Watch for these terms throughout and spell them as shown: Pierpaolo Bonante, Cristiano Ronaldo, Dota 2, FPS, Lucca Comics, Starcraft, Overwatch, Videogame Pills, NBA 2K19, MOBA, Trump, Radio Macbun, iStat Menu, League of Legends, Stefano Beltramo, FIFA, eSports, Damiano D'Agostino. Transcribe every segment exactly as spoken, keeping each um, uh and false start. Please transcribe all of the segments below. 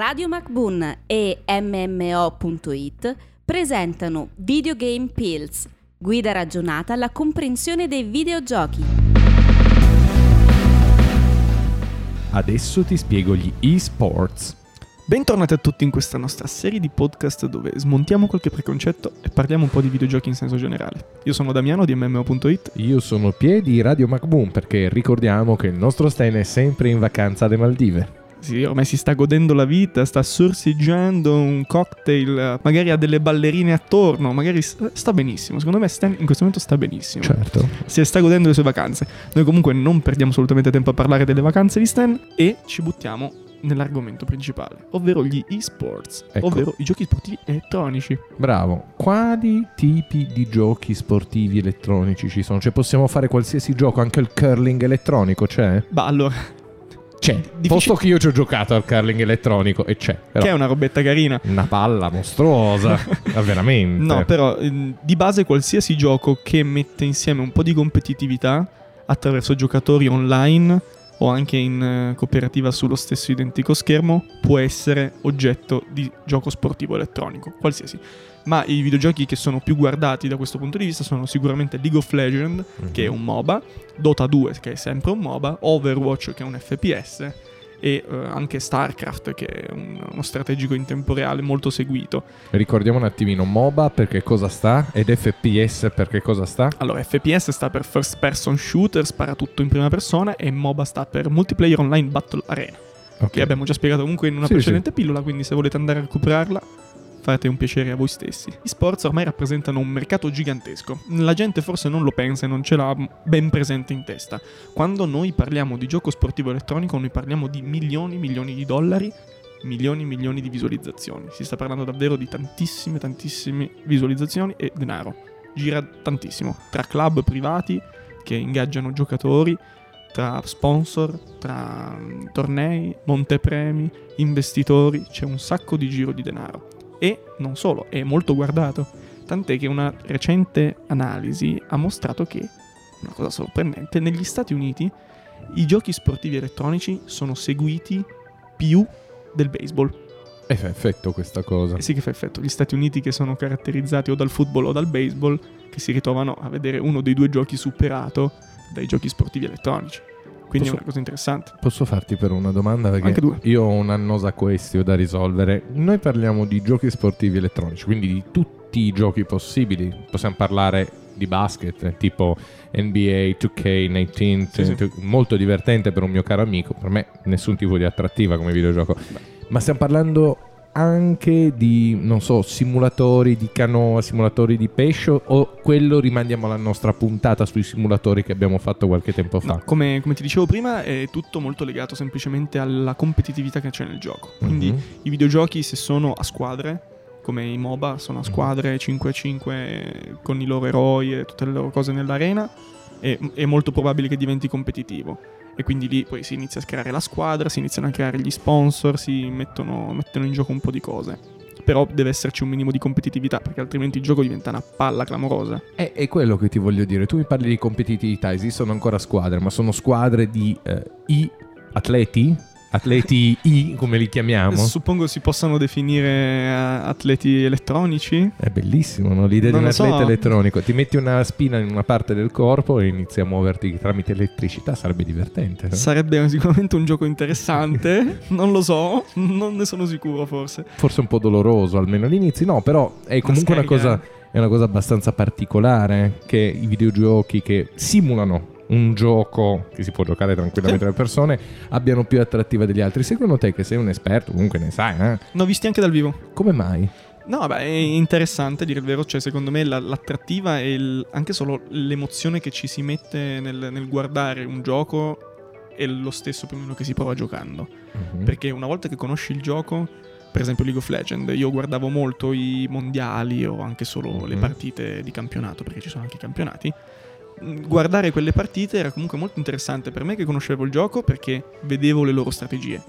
Radio Macbun e M M O punto it presentano Videogame Pills, guida ragionata alla comprensione dei videogiochi. Adesso ti spiego gli eSports. Bentornati a tutti in questa nostra serie di podcast dove smontiamo qualche preconcetto e parliamo un po' di videogiochi in senso generale. Io sono Damiano di M M O punto it. Io sono Pie di Radio Macbun, perché ricordiamo che il nostro Stan è sempre in vacanza alle Maldive. Sì, ormai si sta godendo la vita, sta sorseggiando un cocktail, magari ha delle ballerine attorno, magari sta benissimo. Secondo me Stan in questo momento sta benissimo. Certo. Si sta godendo le sue vacanze. Noi comunque non perdiamo assolutamente tempo a parlare delle vacanze di Stan e ci buttiamo nell'argomento principale, ovvero gli esports, ecco. Ovvero i giochi sportivi elettronici. Bravo. Quali tipi di giochi sportivi elettronici ci sono? Cioè possiamo fare qualsiasi gioco, anche il curling elettronico c'è? Bah, allora... C'è, difficil- posto che io ci ho giocato al curling elettronico e c'è però. Che è una robetta carina. Una palla mostruosa, veramente. No, però di base qualsiasi gioco che mette insieme un po' di competitività attraverso giocatori online o anche in cooperativa sullo stesso identico schermo può essere oggetto di gioco sportivo elettronico, qualsiasi. Ma i videogiochi che sono più guardati da questo punto di vista sono sicuramente League of Legends, mm-hmm. che è un MOBA, Dota due, che è sempre un M O B A, Overwatch, che è un F P S, e uh, anche Starcraft, che è un, uno strategico in tempo reale molto seguito. Ricordiamo un attimino M O B A per che cosa sta ed F P S per che cosa sta. Allora, F P S sta per First Person Shooter, spara tutto in prima persona, e M O B A sta per Multiplayer Online Battle Arena, okay. Che abbiamo già spiegato comunque in una sì, precedente sì. pillola, quindi se volete andare a recuperarla fate un piacere a voi stessi. Gli sports ormai rappresentano un mercato gigantesco. La gente forse non lo pensa e non ce l'ha ben presente in testa. Quando noi parliamo di gioco sportivo elettronico, noi parliamo di milioni, milioni di dollari, milioni, milioni di visualizzazioni. Si sta parlando davvero di tantissime, tantissime visualizzazioni e denaro. Gira tantissimo, tra club privati che ingaggiano giocatori, tra sponsor, tra tornei, montepremi, investitori. C'è un sacco di giro di denaro. E non solo, è molto guardato, tant'è che una recente analisi ha mostrato che, una cosa sorprendente, negli Stati Uniti i giochi sportivi elettronici sono seguiti più del baseball. E fa effetto questa cosa. Eh sì che fa effetto, gli Stati Uniti che sono caratterizzati o dal football o dal baseball, che si ritrovano a vedere uno dei due giochi superato dai giochi sportivi elettronici. Quindi posso, è una cosa interessante. Posso farti però una domanda? Perché io ho un'annosa questione da risolvere. Noi parliamo di giochi sportivi elettronici, quindi di tutti i giochi possibili. Possiamo parlare di basket, tipo N B A two K diciannove, sì, sì. molto divertente per un mio caro amico. Per me nessun tipo di attrattiva come videogioco. Beh. Ma stiamo parlando anche di, non so, simulatori di canoa, simulatori di pesce, o quello rimandiamo alla nostra puntata sui simulatori che abbiamo fatto qualche tempo fa? No, come, come ti dicevo prima, è tutto molto legato semplicemente alla competitività che c'è nel gioco. Quindi mm-hmm. i videogiochi, se sono a squadre, come i M O B A, sono a squadre cinque a cinque con i loro eroi e tutte le loro cose nell'arena, è, è molto probabile che diventi competitivo. E quindi lì poi si inizia a creare la squadra, si iniziano a creare gli sponsor, si mettono, mettono in gioco un po' di cose. Però deve esserci un minimo di competitività, perché altrimenti il gioco diventa una palla clamorosa. È, è quello che ti voglio dire. Tu mi parli di competitività, esistono ancora squadre, ma sono squadre di eh, i atleti? Atleti I, come li chiamiamo? Suppongo si possano definire atleti elettronici. È bellissimo, no? L'idea non di un atleta so. elettronico. Ti metti una spina in una parte del corpo e inizi a muoverti tramite elettricità. Sarebbe divertente, no? Sarebbe sicuramente un gioco interessante. Non lo so, non ne sono sicuro forse. Forse un po' doloroso, almeno all'inizio. No, però è comunque una cosa, è una cosa abbastanza particolare, che i videogiochi che simulano un gioco che si può giocare tranquillamente tra le persone abbiano più attrattiva degli altri. Secondo te, che sei un esperto, comunque ne sai, eh? L'ho visti anche dal vivo. Come mai? No, beh, è interessante, dire il vero. Cioè, secondo me la, l'attrattiva e il, anche solo l'emozione che ci si mette nel, nel guardare un gioco è lo stesso più o meno che si prova giocando. Uh-huh. Perché una volta che conosci il gioco, per esempio League of Legends, io guardavo molto i mondiali o anche solo uh-huh. le partite di campionato, perché ci sono anche i campionati. Guardare quelle partite era comunque molto interessante per me che conoscevo il gioco, perché vedevo le loro strategie,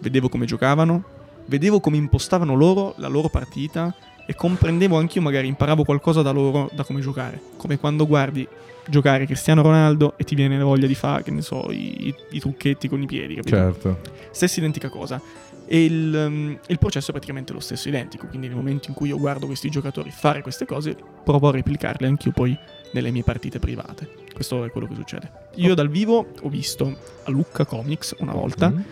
vedevo come giocavano, vedevo come impostavano loro la loro partita e comprendevo anch'io, magari imparavo qualcosa da loro, da come giocare. Come quando guardi giocare Cristiano Ronaldo e ti viene la voglia di fare, che ne so, i, i trucchetti con i piedi, capito? Certo. Stessa identica cosa. E il, um, il processo è praticamente lo stesso, identico. Quindi nel momento in cui io guardo questi giocatori fare queste cose, provo a replicarle anch'io poi nelle mie partite private. Questo è quello che succede. Io dal vivo ho visto a Lucca Comics una volta, mm-hmm.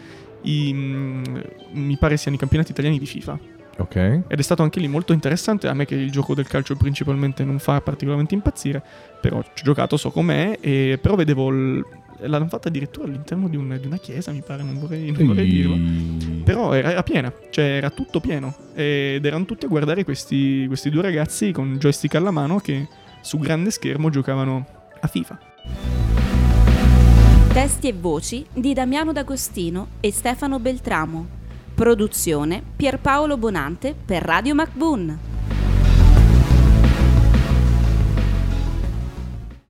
i, um, mi pare siano i campionati italiani di FIFA. Okay. Ed è stato anche lì molto interessante. A me, che il gioco del calcio principalmente non fa particolarmente impazzire, però ci ho giocato, so com'è, e però vedevo il... l'hanno fatta addirittura all'interno di, un, di una chiesa, mi pare, non vorrei, non vorrei dirlo, però era, era piena, cioè era tutto pieno, ed erano tutti a guardare questi, questi due ragazzi con joystick alla mano che su grande schermo giocavano a FIFA. Testi e voci di Damiano D'Agostino e Stefano Beltramo. Produzione Pierpaolo Bonante per Radio Macbun.